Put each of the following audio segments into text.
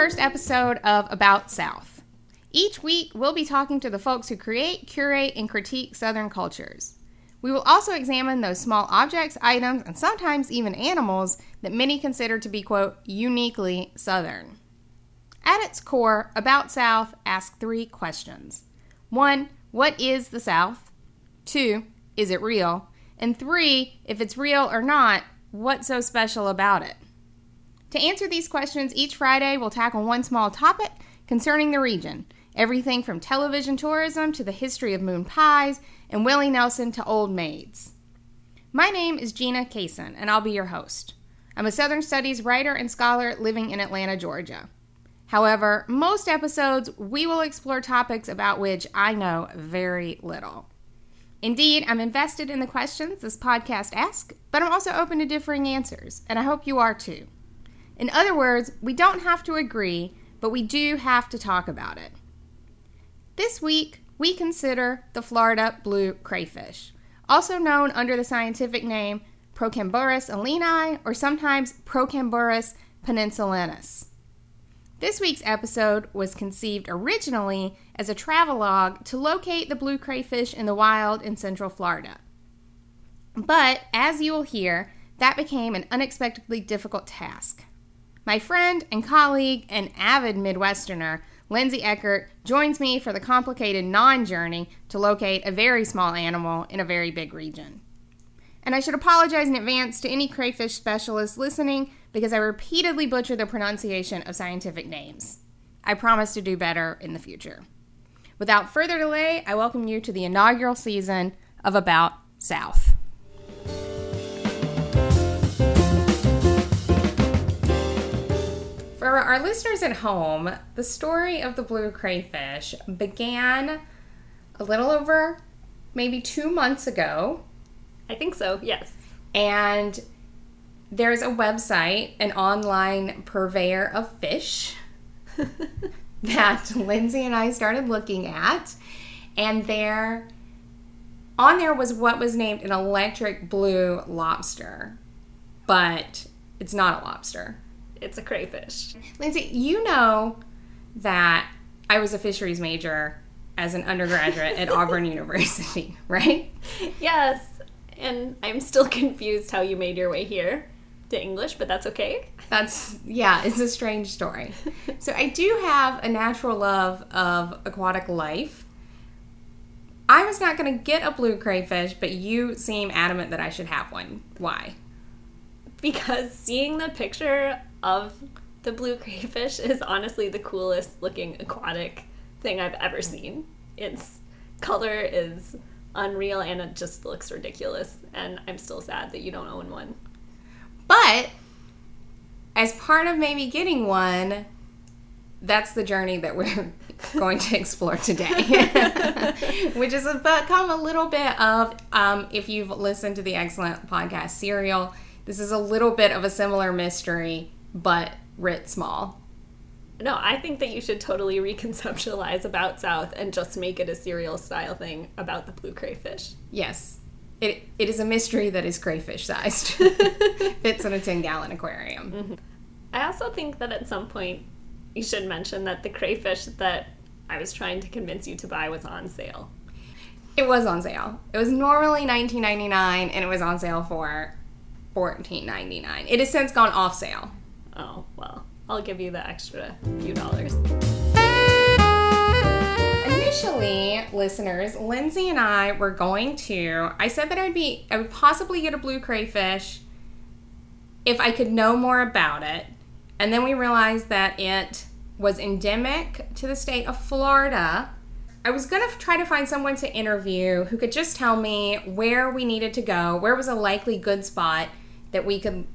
first episode of About South. Each week, we'll be talking to the folks who create, curate, and critique Southern cultures. We will also examine those small objects, items, and sometimes even animals that many consider to be, quote, uniquely Southern. At its core, About South asks three questions. 1. What is the South? 2. Is it real? And 3. If it's real or not, what's so special about it? To answer these questions, each Friday we'll tackle one small topic concerning the region. Everything from television tourism to the history of moon pies and Willie Nelson to old maids. My name is Gina Caison, and I'll be your host. I'm a Southern Studies writer and scholar living in Atlanta, Georgia. However, most episodes we will explore topics about which I know very little. Indeed, I'm invested in the questions this podcast asks, but I'm also open to differing answers, and I hope you are too. In other words, we don't have to agree, but we do have to talk about it. This week, we consider the Florida blue crayfish, also known under the scientific name Procambarus alleni, or sometimes Procambarus peninsulanus. This week's episode was conceived originally as a travelogue to locate the blue crayfish in the wild in central Florida. But, as you will hear, that became an unexpectedly difficult task. My friend and colleague and avid Midwesterner, Lindsay Eckert, joins me for the complicated non-journey to locate a very small animal in a very big region. And I should apologize in advance to any crayfish specialists listening because I repeatedly butcher the pronunciation of scientific names. I promise to do better in the future. Without further delay, I welcome you to the inaugural season of About South. For our listeners at home, the story of the blue crayfish began a little over maybe 2 months ago. I think so, yes. And there's a website, an online purveyor of fish that Lindsay and I started looking at. And on there was what was named an electric blue lobster. But it's not a lobster. It's a crayfish. Lindsay, you know that I was a fisheries major as an undergraduate at Auburn University, right? Yes. And I'm still confused how you made your way here to English, but that's okay. It's a strange story. So I do have a natural love of aquatic life. I was not going to get a blue crayfish, but you seem adamant that I should have one. Why? Because seeing the picture of the blue crayfish is honestly the coolest looking aquatic thing I've ever seen. Its color is unreal, and it just looks ridiculous, and I'm still sad that you don't own one. But as part of maybe getting one, that's the journey that we're going to explore today, which has become a little bit of, if you've listened to the excellent podcast Serial, this is a little bit of a similar mystery, but writ small. No, I think that you should totally reconceptualize About South and just make it a Serial-style thing about the blue crayfish. Yes. It is a mystery that is crayfish-sized. Fits in a 10-gallon aquarium. Mm-hmm. I also think that at some point you should mention that the crayfish that I was trying to convince you to buy was on sale. It was on sale. It was normally $19.99, and it was on sale for $14.99. It has since gone off sale. Oh, well. I'll give you the extra few dollars. Initially, listeners, Lindsay and I were going to, I said that I would possibly get a blue crayfish if I could know more about it. And then we realized that it was endemic to the state of Florida. I was going to try to find someone to interview who could just tell me where we needed to go, where was a likely good spot that we could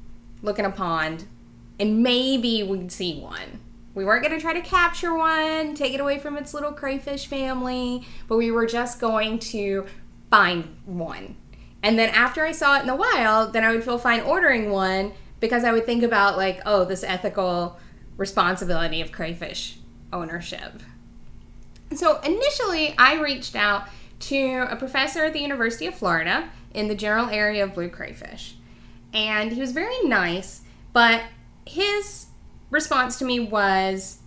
look in a pond, and maybe we'd see one. We weren't going to try to capture one, take it away from its little crayfish family, but we were just going to find one. And then after I saw it in the wild, then I would feel fine ordering one because I would think about, like, oh, this ethical responsibility of crayfish ownership. So initially, I reached out to a professor at the University of Florida in the general area of blue crayfish. And he was very nice, but his response to me was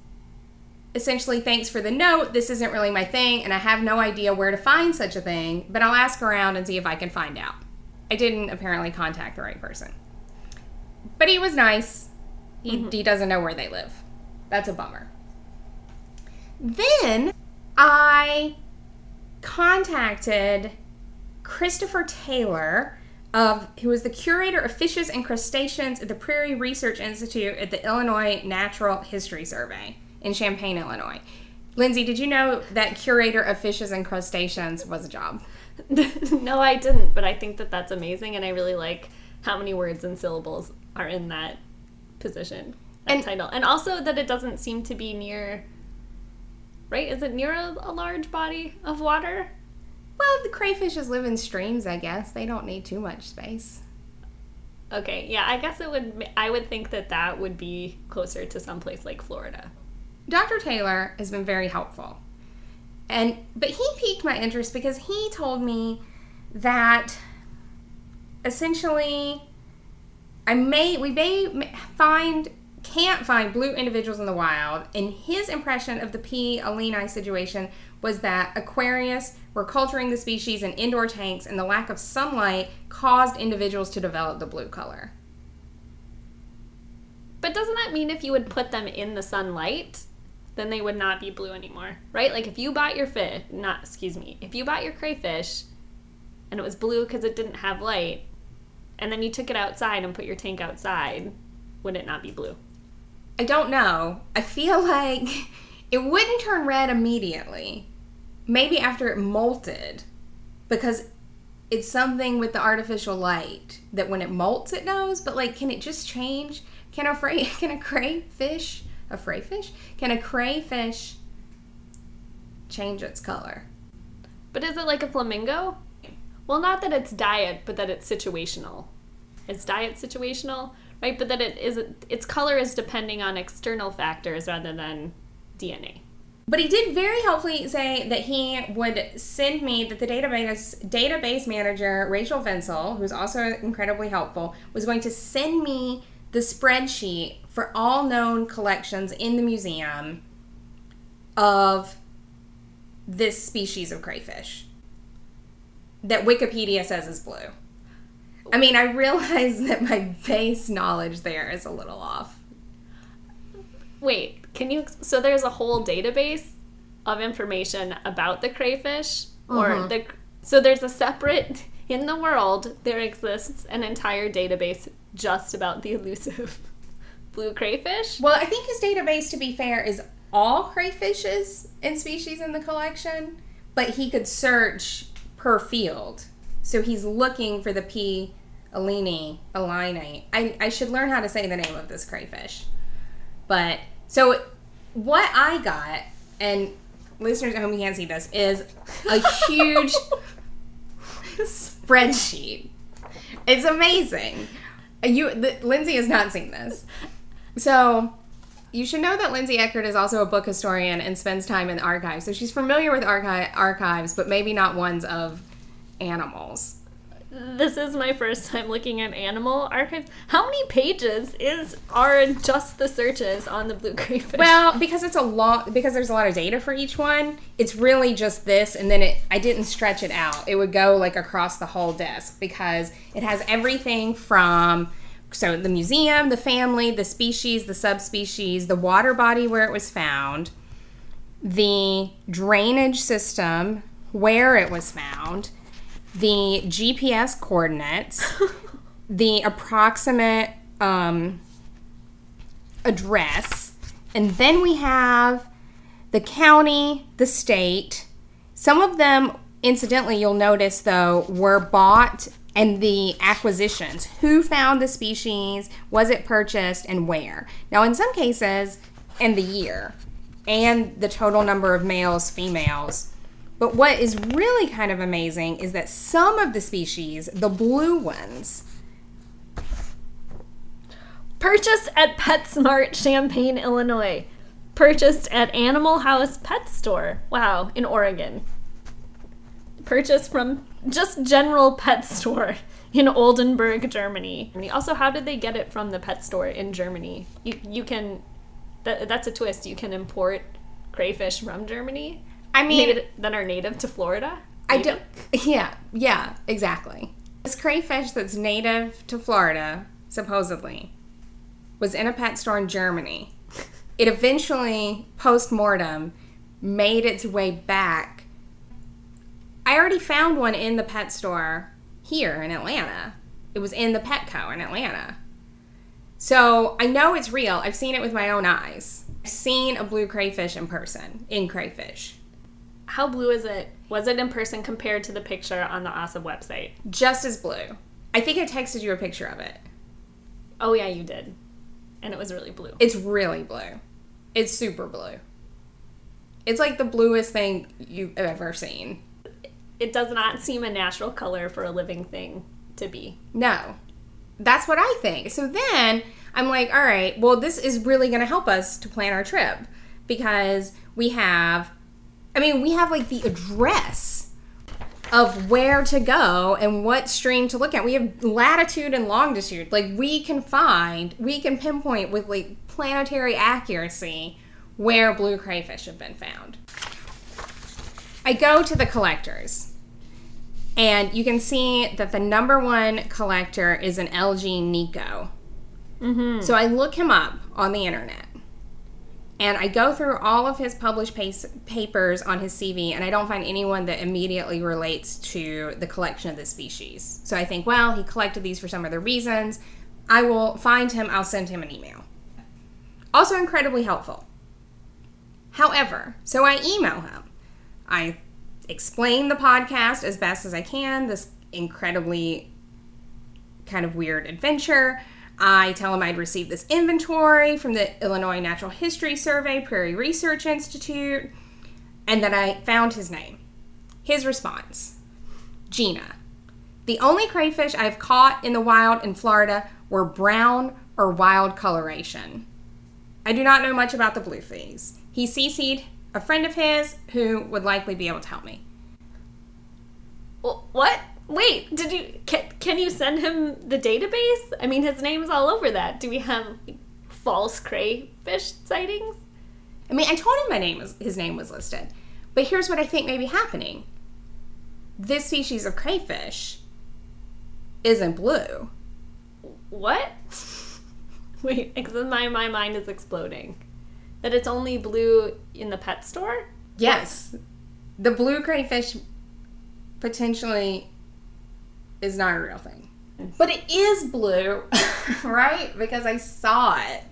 essentially, thanks for the note. This isn't really my thing, and I have no idea where to find such a thing, but I'll ask around and see if I can find out. I didn't apparently contact the right person. But he was nice. He doesn't know where they live. That's a bummer. Then I contacted Christopher Taylor, who was the curator of fishes and crustaceans at the Prairie Research Institute at the Illinois Natural History Survey in Champaign, Illinois. Lindsay, did you know that curator of fishes and crustaceans was a job? No, I didn't, but I think that that's amazing, and I really like how many words and syllables are in that position, title. And also that it doesn't seem to be near... Right? Is it near a large body of water? Well, the crayfishes live in streams, I guess. They don't need too much space. Okay, yeah, I guess it would. I would think that that would be closer to someplace like Florida. Dr. Taylor has been very helpful. But he piqued my interest because he told me that essentially we can't find blue individuals in the wild, and his impression of the P. alleni situation was that aquarius were culturing the species in indoor tanks, and the lack of sunlight caused individuals to develop the blue color. But doesn't that mean if you would put them in the sunlight, then they would not be blue anymore, right? Like if you bought your crayfish and it was blue because it didn't have light, and then you took it outside and put your tank outside, would it not be blue? I don't know. I feel like it wouldn't turn red immediately. Maybe after it molted, because it's something with the artificial light that when it molts it goes. But like, can it just change? Can a crayfish change its color? But is it like a flamingo? Well, not that it's diet, but that it's situational. Is diet situational? Right, but that its color is depending on external factors rather than DNA. But he did very helpfully say that he would send me that the database manager, Rachel Vinsel, who's also incredibly helpful, was going to send me the spreadsheet for all known collections in the museum of this species of crayfish that Wikipedia says is blue. I mean, I realize that my base knowledge there is a little off. Wait, so there's a whole database of information about the crayfish? So there's a separate... In the world, there exists an entire database just about the elusive blue crayfish? Well, I think his database, to be fair, is all crayfishes and species in the collection, but he could search per field. So he's looking for the P. alleni. I should learn how to say the name of this crayfish. But, so what I got, and listeners at home, you can't see this, is a huge spreadsheet. It's amazing. Lindsay has not seen this. So you should know that Lindsay Eckert is also a book historian and spends time in the archives. So she's familiar with archives, but maybe not ones of animals. This is my first time looking at animal archives. How many pages are just the searches on the blue crayfish? Well, because there's a lot of data for each one, it's really just this, and then I didn't stretch it out. It would go like across the whole desk because it has everything from the museum, the family, the species, the subspecies, the water body where it was found, the drainage system where it was found, the GPS coordinates, the approximate address, and then we have the county, the state. Some of them, incidentally, you'll notice, though, were bought, and the acquisitions. Who found the species? Was it purchased? And where? Now, in some cases, and the year, and the total number of males, females. But what is really kind of amazing is that some of the species, the blue ones, purchased at PetSmart, Champaign, Illinois. Purchased at Animal House Pet Store. Wow, in Oregon. Purchased from just general pet store in Oldenburg, Germany. Also, how did they get it from the pet store in Germany? You can That's a twist. You can import crayfish from Germany. I mean, that are native to Florida. Yeah, exactly. This crayfish that's native to Florida, supposedly, was in a pet store in Germany. It eventually, post-mortem, made its way back. I already found one in the pet store here in Atlanta. It was in the Petco in Atlanta. So I know it's real. I've seen it with my own eyes. I've seen a blue crayfish in person, in crayfish. How blue is it? Was it in person compared to the picture on the ASA website? Just as blue. I think I texted you a picture of it. Oh, yeah, you did. And it was really blue. It's really blue. It's super blue. It's like the bluest thing you've ever seen. It does not seem a natural color for a living thing to be. No. That's what I think. So then I'm like, all right, well, this is really going to help us to plan our trip because we have like the address of where to go and what stream to look at. We have latitude and longitude. Like we can pinpoint with like planetary accuracy where blue crayfish have been found. I go to the collectors, and you can see that the number one collector is an L.G. Nico. Mm-hmm. So I look him up on the internet. And I go through all of his published papers on his CV, and I don't find anyone that immediately relates to the collection of this species. So I think, well, he collected these for some other reasons. I will find him. I'll send him an email. Also incredibly helpful. However, so I email him. I explain the podcast as best as I can, this incredibly kind of weird adventure. I tell him I'd received this inventory from the Illinois Natural History Survey, Prairie Research Institute, and that I found his name. His response, Gina, the only crayfish I've caught in the wild in Florida were brown or wild coloration. I do not know much about the bluefish. He CC'd a friend of his who would likely be able to help me. What? Wait, can you send him the database? I mean, his name's all over that. Do we have false crayfish sightings? I mean, I told him his name was listed. But here's what I think may be happening. This species of crayfish isn't blue. What? Wait, because my mind is exploding. That it's only blue in the pet store? Yes. What? The blue crayfish potentially is not a real thing. But it is blue, right? Because I saw it.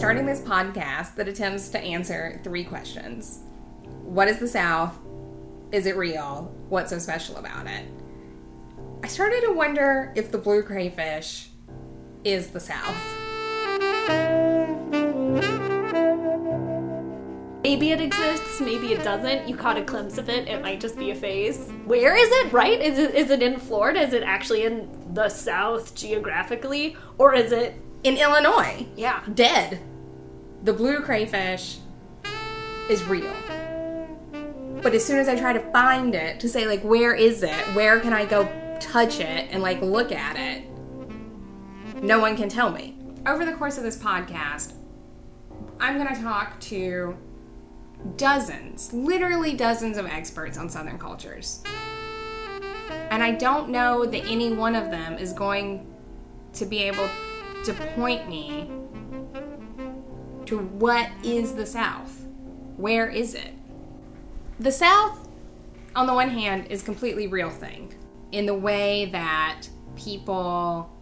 Starting this podcast that attempts to answer three questions. What is the South? Is it real? What's so special about it? I started to wonder if the blue crayfish is the South. Maybe it exists, maybe it doesn't. You caught a glimpse of it, it might just be a phase. Where is it, right? Is it in Florida? Is it actually in the South geographically? Or is it in Illinois? Yeah. Dead. The blue crayfish is real. But as soon as I try to find it, to say, like, where is it? Where can I go touch it and, like, look at it? No one can tell me. Over the course of this podcast, I'm going to talk to dozens, literally dozens of experts on Southern cultures. And I don't know that any one of them is going to be able to point me to what is the South. Where is it? The South, on the one hand, is a completely real thing in the way that people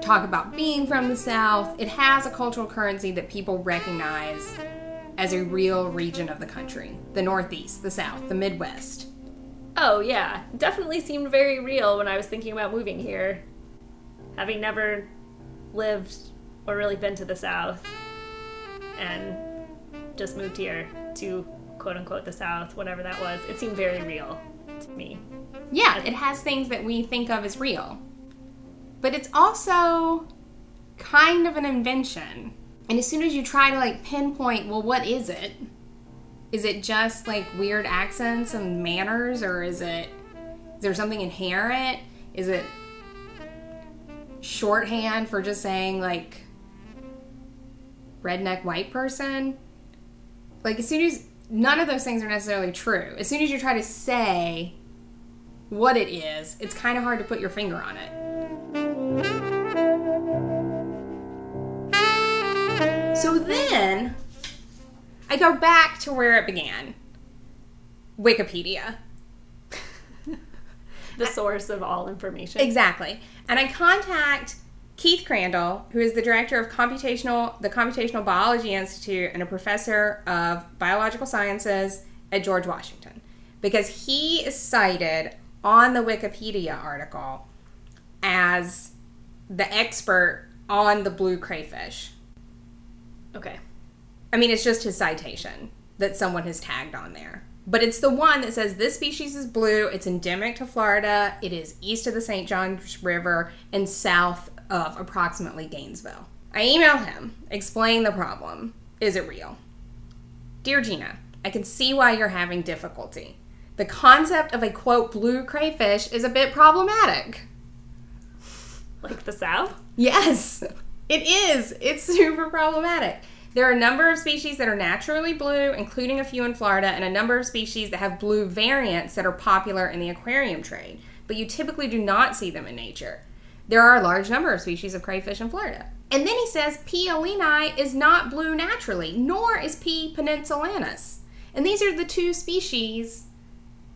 talk about being from the South. It has a cultural currency that people recognize as a real region of the country. The Northeast, the South, the Midwest. Oh, yeah. Definitely seemed very real when I was thinking about moving here. Having never lived or really been to the South and just moved here to, quote-unquote, the South, whatever that was, it seemed very real to me. Yeah, it has things that we think of as real. But it's also kind of an invention. And as soon as you try to, like, pinpoint, well, what is it? Is it just like weird accents and manners, or is there something inherent? Is it shorthand for just saying like redneck white person? Like, as soon as, none of those things are necessarily true. As soon as you try to say what it is, it's kind of hard to put your finger on it. So then I go back to where it began. Wikipedia. The source of all information. Exactly. And I contact Keith Crandall, who is the director of the Computational Biology Institute and a professor of biological sciences at George Washington, because he is cited on the Wikipedia article as the expert on the blue crayfish. Okay. I mean, it's just his citation that someone has tagged on there. But it's the one that says, this species is blue, it's endemic to Florida, it is east of the St. John's River, and south of approximately Gainesville. I email him, explain the problem. Is it real? Dear Gina, I can see why you're having difficulty. The concept of a, quote, blue crayfish is a bit problematic. Like the South? Yes, it is. It's super problematic. There are a number of species that are naturally blue, including a few in Florida, and a number of species that have blue variants that are popular in the aquarium trade, but you typically do not see them in nature. There are a large number of species of crayfish in Florida. And then he says P. alleni is not blue naturally, nor is P. peninsulanus. And these are the two species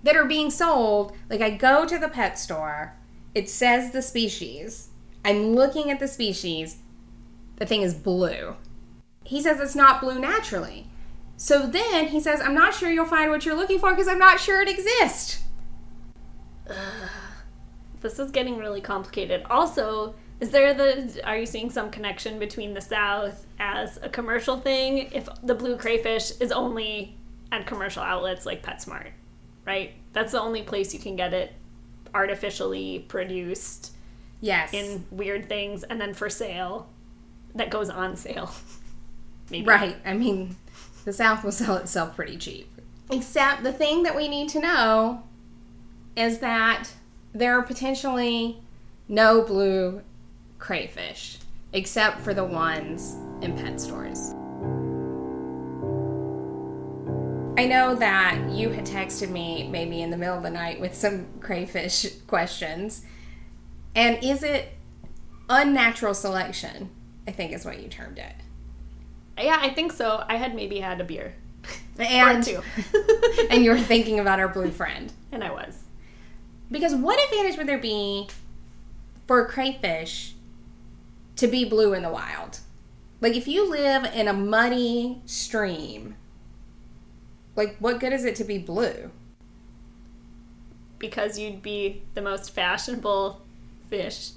that are being sold. Like, I go to the pet store, it says the species, I'm looking at the species, the thing is blue. He says it's not blue naturally. So then he says, I'm not sure you'll find what you're looking for because I'm not sure it exists. This is getting really complicated. Also, are you seeing some connection between the South as a commercial thing if the blue crayfish is only at commercial outlets like PetSmart, right? That's the only place you can get it artificially produced. Yes. In weird things and then for sale that goes on sale. Maybe. Right. I mean, the South will sell itself pretty cheap. Except the thing that we need to know is that there are potentially no blue crayfish, except for the ones in pet stores. I know that you had texted me maybe in the middle of the night with some crayfish questions. And is it unnatural selection? I think is what you termed it. Yeah, I think so. I had maybe had a beer. And, or two. And you were thinking about our blue friend. And I was. Because what advantage would there be for a crayfish to be blue in the wild? Like, if you live in a muddy stream, like, what good is it to be blue? Because you'd be the most fashionable fish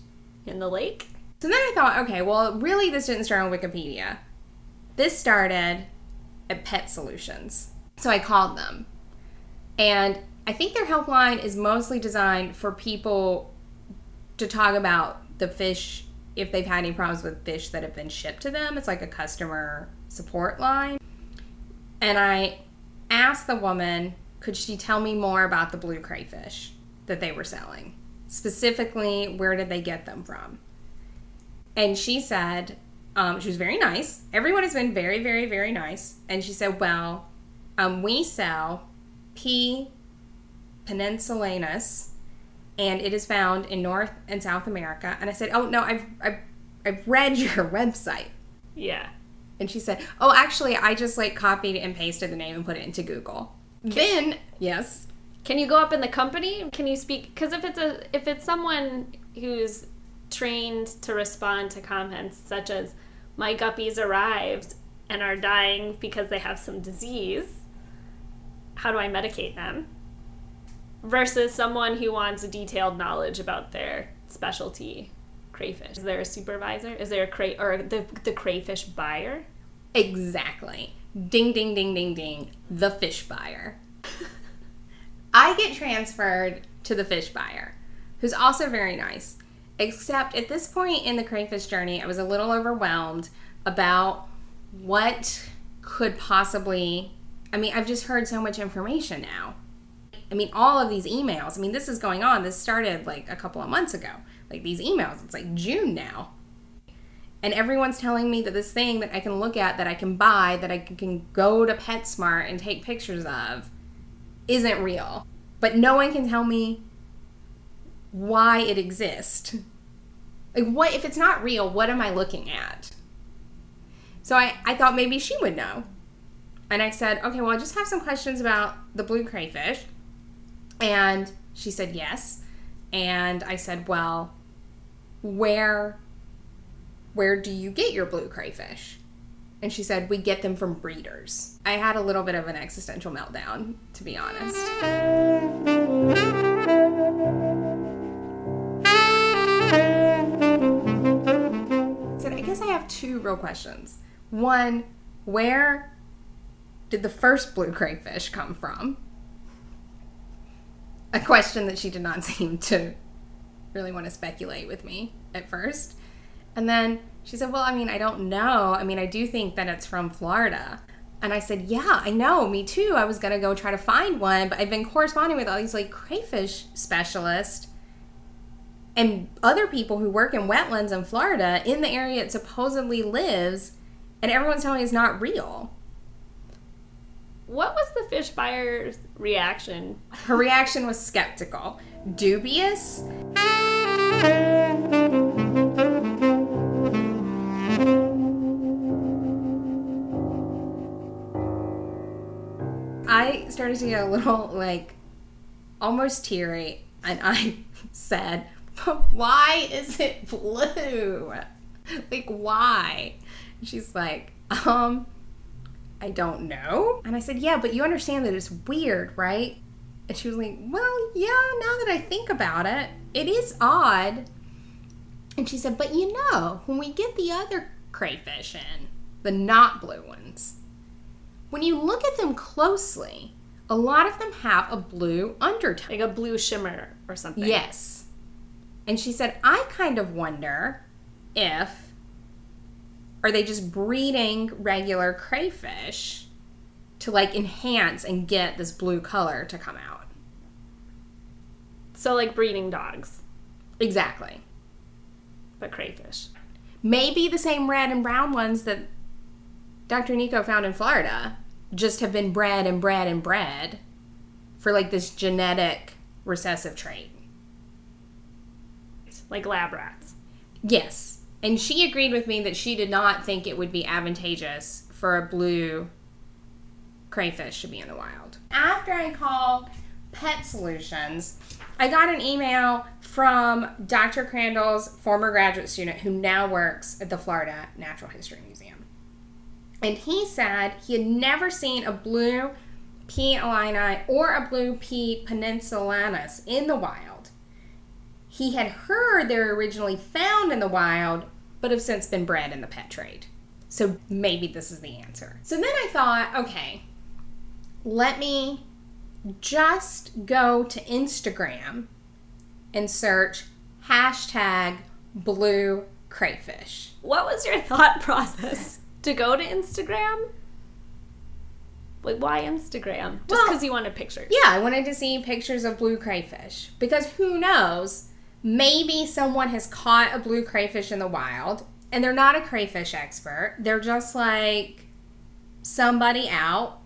in the lake. So then I thought, okay, well, really this didn't start on Wikipedia. This started at Pet Solutions. So I called them. And I think their helpline is mostly designed for people to talk about the fish, if they've had any problems with fish that have been shipped to them. It's like a customer support line. And I asked the woman, could she tell me more about the blue crayfish that they were selling? Specifically, where did they get them from? And she said, she was very nice. Everyone has been very, very, very nice. And she said, well, we sell P. peninsulanus, and it is found in North and South America. And I said, oh, no, I've read your website. Yeah. And she said, oh, actually, I just, like, copied and pasted the name and put it into Google. Then, yes. Can you go up in the company? Can you speak? Because if it's someone who's trained to respond to comments such as, my guppies arrived and are dying because they have some disease, how do I medicate them? Versus someone who wants detailed knowledge about their specialty crayfish. Is there a supervisor? Is there a the crayfish buyer? Exactly. Ding, ding, ding, ding, ding. The fish buyer. I get transferred to the fish buyer, who's also very nice. Except at this point in the crayfish journey, I was a little overwhelmed about what could possibly... I mean, I've just heard so much information now. I mean, all of these emails. I mean, this is going on. This started like a couple of months ago. Like these emails, it's like June now. And everyone's telling me that this thing that I can look at, that I can buy, that I can go to PetSmart and take pictures of isn't real. But no one can tell me why it exists. Like, what if it's not real, what am I looking at? So I thought maybe she would know. And I said, okay, well, I just have some questions about the blue crayfish. And she said yes. And I said, well, where do you get your blue crayfish? And she said, we get them from breeders. I had a little bit of an existential meltdown, to be honest. So I guess I have two real questions. One, where did the first blue crayfish come from? A question that she did not seem to really want to speculate with me at first. And then she said, well, I mean, I don't know. I mean, I do think that it's from Florida. And I said, yeah, I know, me too. I was going to go try to find one, but I've been corresponding with all these like crayfish specialists and other people who work in wetlands in Florida in the area it supposedly lives, and everyone's telling me it's not real. What was the fish buyer's reaction? Her reaction was skeptical, dubious. I started to get a little, like, almost teary, and I said, but why is it blue? Like, why? And she's like, I don't know. And I said, yeah, but you understand that it's weird, right? And she was like, well, yeah, now that I think about it, it is odd. And she said, but you know, when we get the other crayfish in, the not blue ones, when you look at them closely, a lot of them have a blue undertone. Like a blue shimmer or something. Yes. And she said, I kind of wonder if, are they just breeding regular crayfish to like enhance and get this blue color to come out? So like breeding dogs. Exactly. But crayfish. Maybe the same red and brown ones that Dr. Nico found in Florida just have been bred and bred and bred for like this genetic recessive trait. Like lab rats. Yes. And she agreed with me that she did not think it would be advantageous for a blue crayfish to be in the wild. After I called Pet Solutions, I got an email from Dr. Crandall's former graduate student who now works at the Florida Natural History Museum. And he said he had never seen a blue P. alleni or a blue P. peninsulanus in the wild. He had heard they were originally found in the wild, but have since been bred in the pet trade. So maybe this is the answer. So then I thought, okay, let me just go to Instagram and search hashtag blue crayfish. What was your thought process? To go to Instagram? Like, why Instagram? Just because you wanted pictures. Yeah, I wanted to see pictures of blue crayfish. Because who knows, maybe someone has caught a blue crayfish in the wild, and they're not a crayfish expert. They're just like somebody out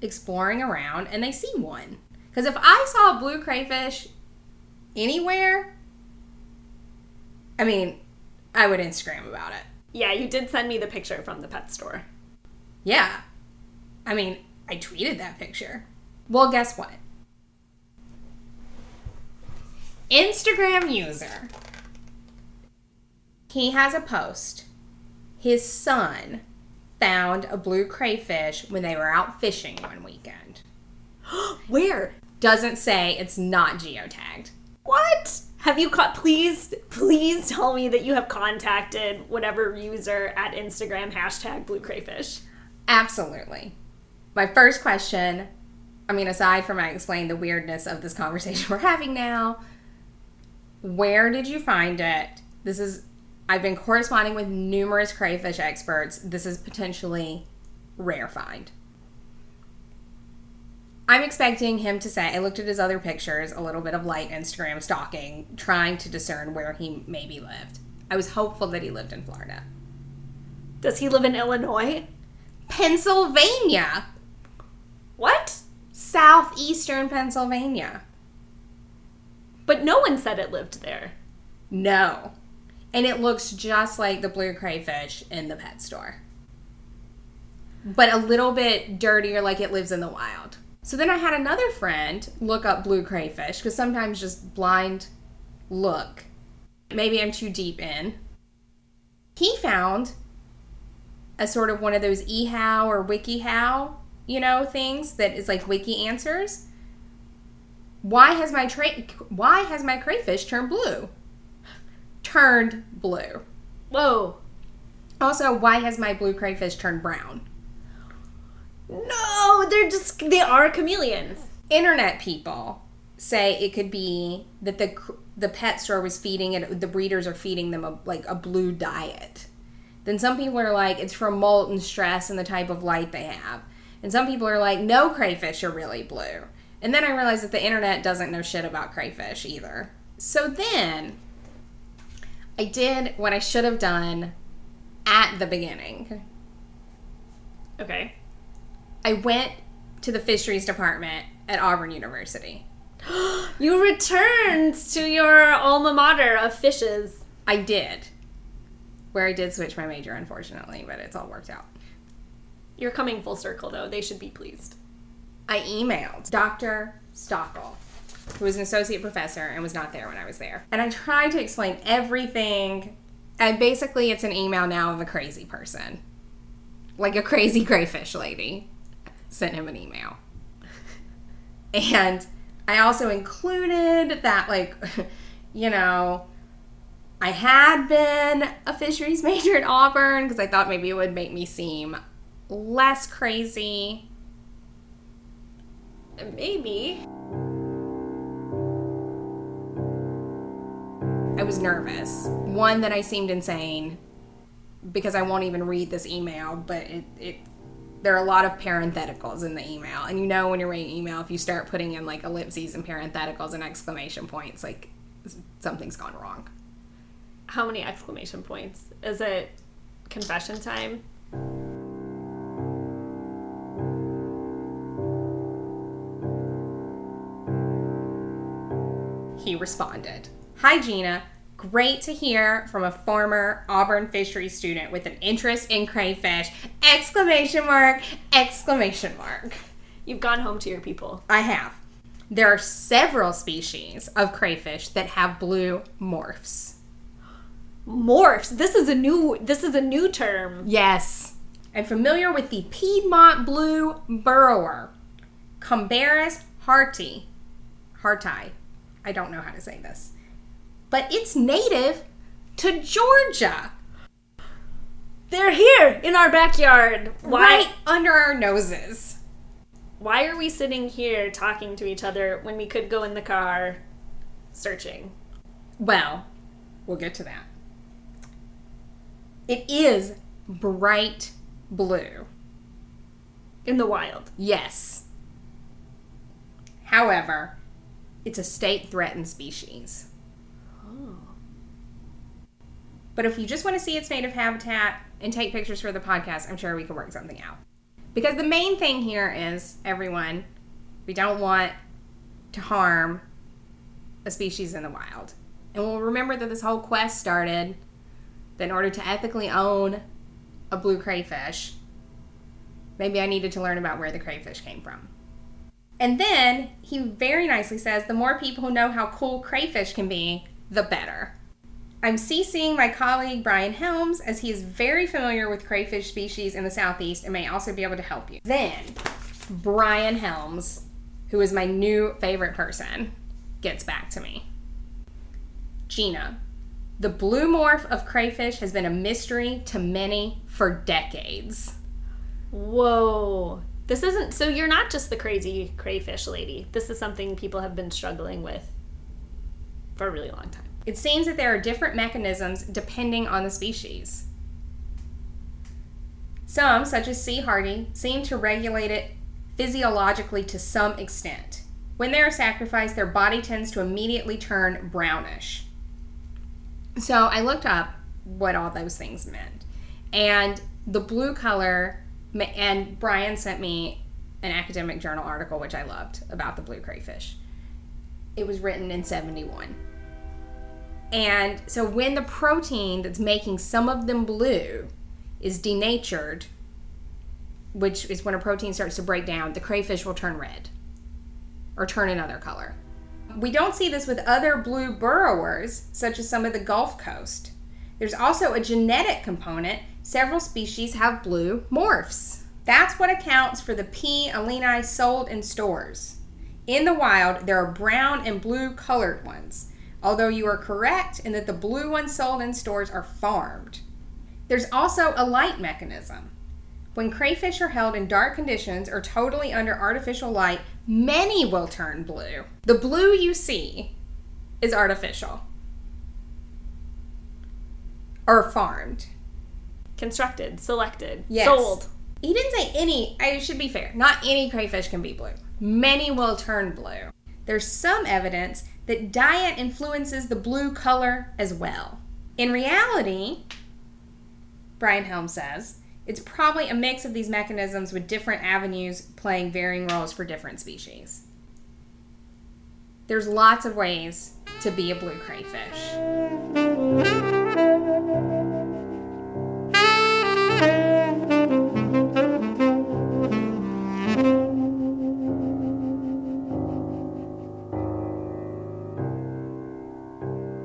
exploring around, and they see one. Because if I saw a blue crayfish anywhere, I mean, I would Instagram about it. Yeah, you did send me the picture from the pet store. Yeah. I mean, I tweeted that picture. Well, guess what? Instagram user. He has a post. His son found a blue crayfish when they were out fishing one weekend. Where? Doesn't say. It's not geotagged. What? Have you caught, please tell me that you have contacted whatever user at Instagram hashtag blue crayfish. Absolutely. My first question, I mean, aside from I explained the weirdness of this conversation we're having now, where did you find it? This is, I've been corresponding with numerous crayfish experts. This is potentially rare find. I'm expecting him to say, I looked at his other pictures, a little bit of light Instagram stalking, trying to discern where he maybe lived. I was hopeful that he lived in Florida. Does he live in Illinois? Pennsylvania. What? Southeastern Pennsylvania. But no one said it lived there. No. And it looks just like the blue crayfish in the pet store. But a little bit dirtier, like it lives in the wild. So then I had another friend look up blue crayfish, because sometimes just blind look. Maybe I'm too deep in. He found a sort of one of those eHow or WikiHow, you know, things that is like wiki answers. Why has my crayfish turned blue? Turned blue. Whoa. Also, why has my blue crayfish turned brown? No, they are chameleons. Internet people say it could be that the pet store was feeding it, the breeders are feeding them a blue diet. Then some people are like, it's from molt and stress and the type of light they have. And some people are like, no, crayfish are really blue. And then I realized that the internet doesn't know shit about crayfish either. So then I did what I should have done at the beginning. Okay. I went to the fisheries department at Auburn University. You returned to your alma mater of fishes. I did. Where I did switch my major, unfortunately, but it's all worked out. You're coming full circle, though. They should be pleased. I emailed Dr. Stoeckel, who was an associate professor and was not there when I was there. And I tried to explain everything. And basically, it's an email now of a crazy person. Like a crazy crayfish lady sent him an email. And I also included that, like, you know, I had been a fisheries major at Auburn because I thought maybe it would make me seem less crazy. Maybe. I was nervous. One, that I seemed insane because I won't even read this email, but there are a lot of parentheticals in the email. And you know when you're reading email, if you start putting in like ellipses and parentheticals and exclamation points, like something's gone wrong. How many exclamation points? Is it confession time? He responded, "Hi Gina, great to hear from a former Auburn fisheries student with an interest in crayfish, exclamation mark, exclamation mark." You've gone home to your people. I have. There are several species of crayfish that have blue morphs. Morphs. This is a new term. Yes. I'm familiar with the Piedmont Blue Burrower, Combaris harti. I don't know how to say this. But it's native to Georgia. They're here in our backyard. Right under our noses. Why are we sitting here talking to each other when we could go in the car searching? Well, we'll get to that. It is bright blue. In the wild. Yes. However, it's a state-threatened species. Oh. But if you just want to see its native habitat and take pictures for the podcast, I'm sure we can work something out. Because the main thing here is, everyone, we don't want to harm a species in the wild. And we'll remember that this whole quest started that in order to ethically own a blue crayfish, maybe I needed to learn about where the crayfish came from. And then he very nicely says, the more people who know how cool crayfish can be, the better. I'm CCing my colleague Brian Helms, as he is very familiar with crayfish species in the Southeast and may also be able to help you. Then Brian Helms, who is my new favorite person, gets back to me. Gina, the blue morph of crayfish has been a mystery to many for decades. Whoa. This isn't, so you're not just the crazy crayfish lady. This is something people have been struggling with for a really long time. It seems that there are different mechanisms depending on the species. Some, such as C. hardy, seem to regulate it physiologically to some extent. When they are sacrificed, their body tends to immediately turn brownish. So I looked up what all those things meant. And the blue color, and Brian sent me an academic journal article, which I loved, about the blue crayfish. It was written in 1971. And so when the protein that's making some of them blue is denatured, which is when a protein starts to break down, the crayfish will turn red or turn another color. We don't see this with other blue burrowers, such as some of the Gulf Coast. There's also a genetic component. Several species have blue morphs. That's what accounts for the P. alleni sold in stores. In the wild, there are brown and blue colored ones, although you are correct in that the blue ones sold in stores are farmed. There's also a light mechanism. When crayfish are held in dark conditions or totally under artificial light, many will turn blue. The blue you see is artificial or farmed. Constructed, selected, yes. Sold. He didn't say any, I should be fair, not any crayfish can be blue. Many will turn blue. There's some evidence that diet influences the blue color as well. In reality, Brian Helms says, it's probably a mix of these mechanisms with different avenues playing varying roles for different species. There's lots of ways to be a blue crayfish.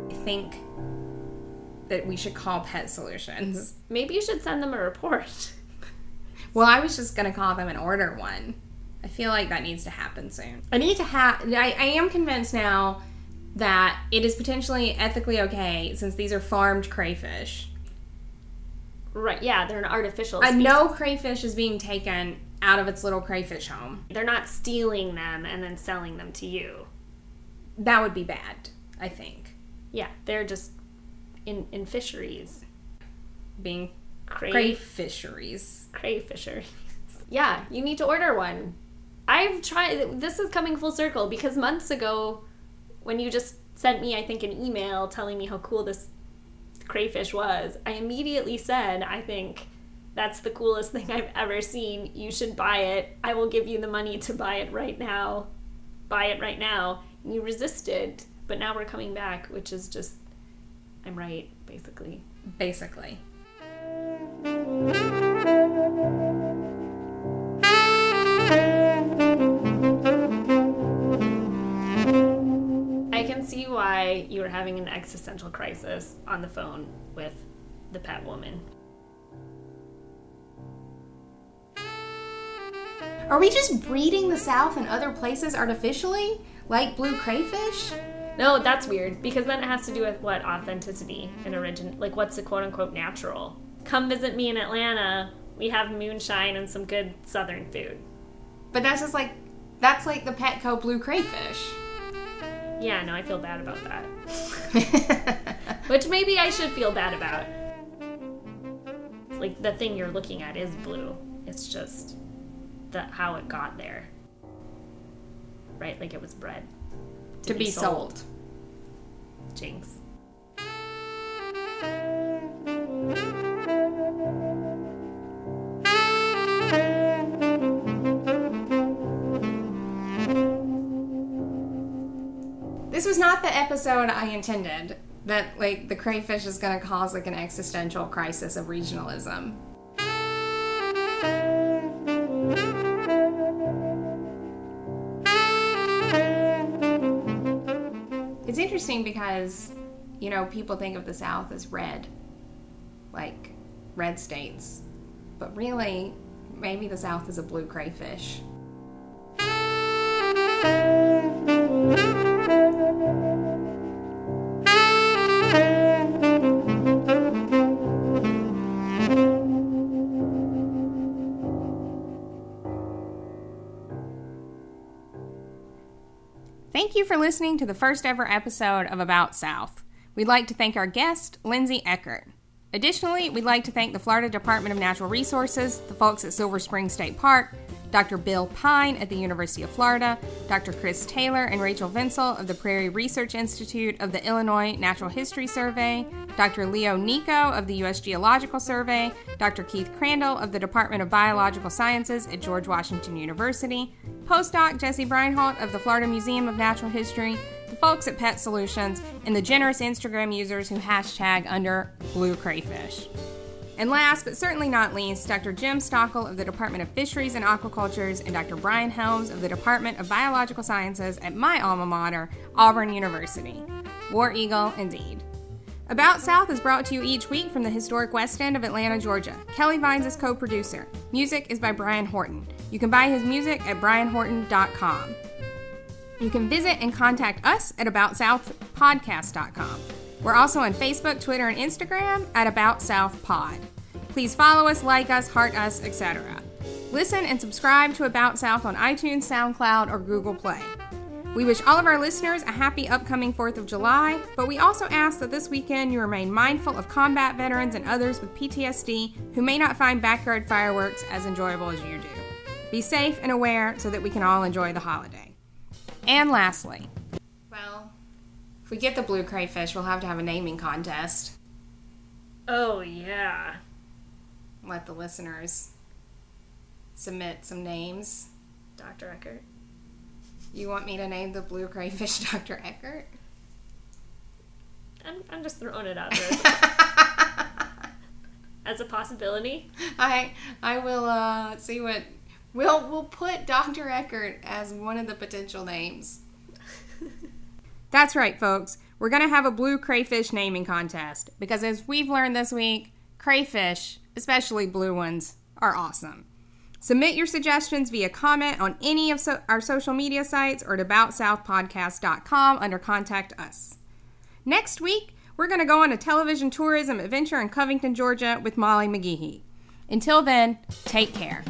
I think that we should call Pet Solutions. Maybe you should send them a report. Well, I was just going to call them and order one. I feel like that needs to happen soon. I am convinced now that it is potentially ethically okay, since these are farmed crayfish. Right, yeah, they're an artificial species. No crayfish is being taken out of its little crayfish home. They're not stealing them and then selling them to you. That would be bad, I think. Yeah, they're just... In fisheries. Being crayfisheries. Crayfisheries. Yeah, you need to order one. I've tried... This is coming full circle, because months ago, when you just sent me, I think, an email telling me how cool this crayfish was, I immediately said, I think, that's the coolest thing I've ever seen. You should buy it. I will give you the money to buy it right now. Buy it right now. And you resisted, but now we're coming back, which is just... I'm right, basically. Basically. I can see why you were having an existential crisis on the phone with the pet woman. Are we just breeding the South and other places artificially, like blue crayfish? No, that's weird, because then it has to do with what? Authenticity and origin. Like, what's the quote-unquote natural? Come visit me in Atlanta. We have moonshine and some good southern food. But that's just like, that's like the Petco blue crayfish. Yeah, no, I feel bad about that. Which maybe I should feel bad about. Like, the thing you're looking at is blue. It's just how it got there. Right? Like, it was bred. To be sold. Jinx. This was not the episode I intended, that, like, the crayfish is going to cause, like, an existential crisis of regionalism. It's interesting because, you know, people think of the South as red, like red states, but really, maybe the South is a blue crayfish. Thank you for listening to the first ever episode of About South. We'd like to thank our guest, Lindsay Eckert. Additionally, we'd like to thank the Florida Department of Natural Resources, the folks at Silver Spring State Park, Dr. Bill Pine at the University of Florida, Dr. Chris Taylor and Rachel Vinsel of the Prairie Research Institute of the Illinois Natural History Survey, Dr. L.G. Nico of the U.S. Geological Survey, Dr. Keith Crandall of the Department of Biological Sciences at George Washington University, postdoc Jesse Breinholt of the Florida Museum of Natural History, the folks at Pet Solutions, and the generous Instagram users who hashtag under Blue Crayfish. And last, but certainly not least, Dr. Jim Stoeckel of the Department of Fisheries and Aquacultures and Dr. Brian Helms of the Department of Biological Sciences at my alma mater, Auburn University. War Eagle, indeed. About South is brought to you each week from the historic West End of Atlanta, Georgia. Kelly Vines is co-producer. Music is by Brian Horton. You can buy his music at brianhorton.com. You can visit and contact us at aboutsouthpodcast.com. We're also on Facebook, Twitter, and Instagram at About South Pod. Please follow us, like us, heart us, etc. Listen and subscribe to About South on iTunes, SoundCloud, or Google Play. We wish all of our listeners a happy upcoming 4th of July, but we also ask that this weekend you remain mindful of combat veterans and others with PTSD who may not find backyard fireworks as enjoyable as you do. Be safe and aware so that we can all enjoy the holiday. And lastly, well, if we get the blue crayfish, we'll have to have a naming contest. Oh, yeah. Let the listeners submit some names. Dr. Eckert. You want me to name the blue crayfish Dr. Eckert? I'm just throwing it out there as a possibility. I will see what we'll put Dr. Eckert as one of the potential names. That's right, folks. We're going to have a blue crayfish naming contest because, as we've learned this week, crayfish, especially blue ones, are awesome. Submit your suggestions via comment on any of our social media sites or at aboutsouthpodcast.com under Contact Us. Next week, we're going to go on a television tourism adventure in Covington, Georgia with Molly McGeehee. Until then, take care.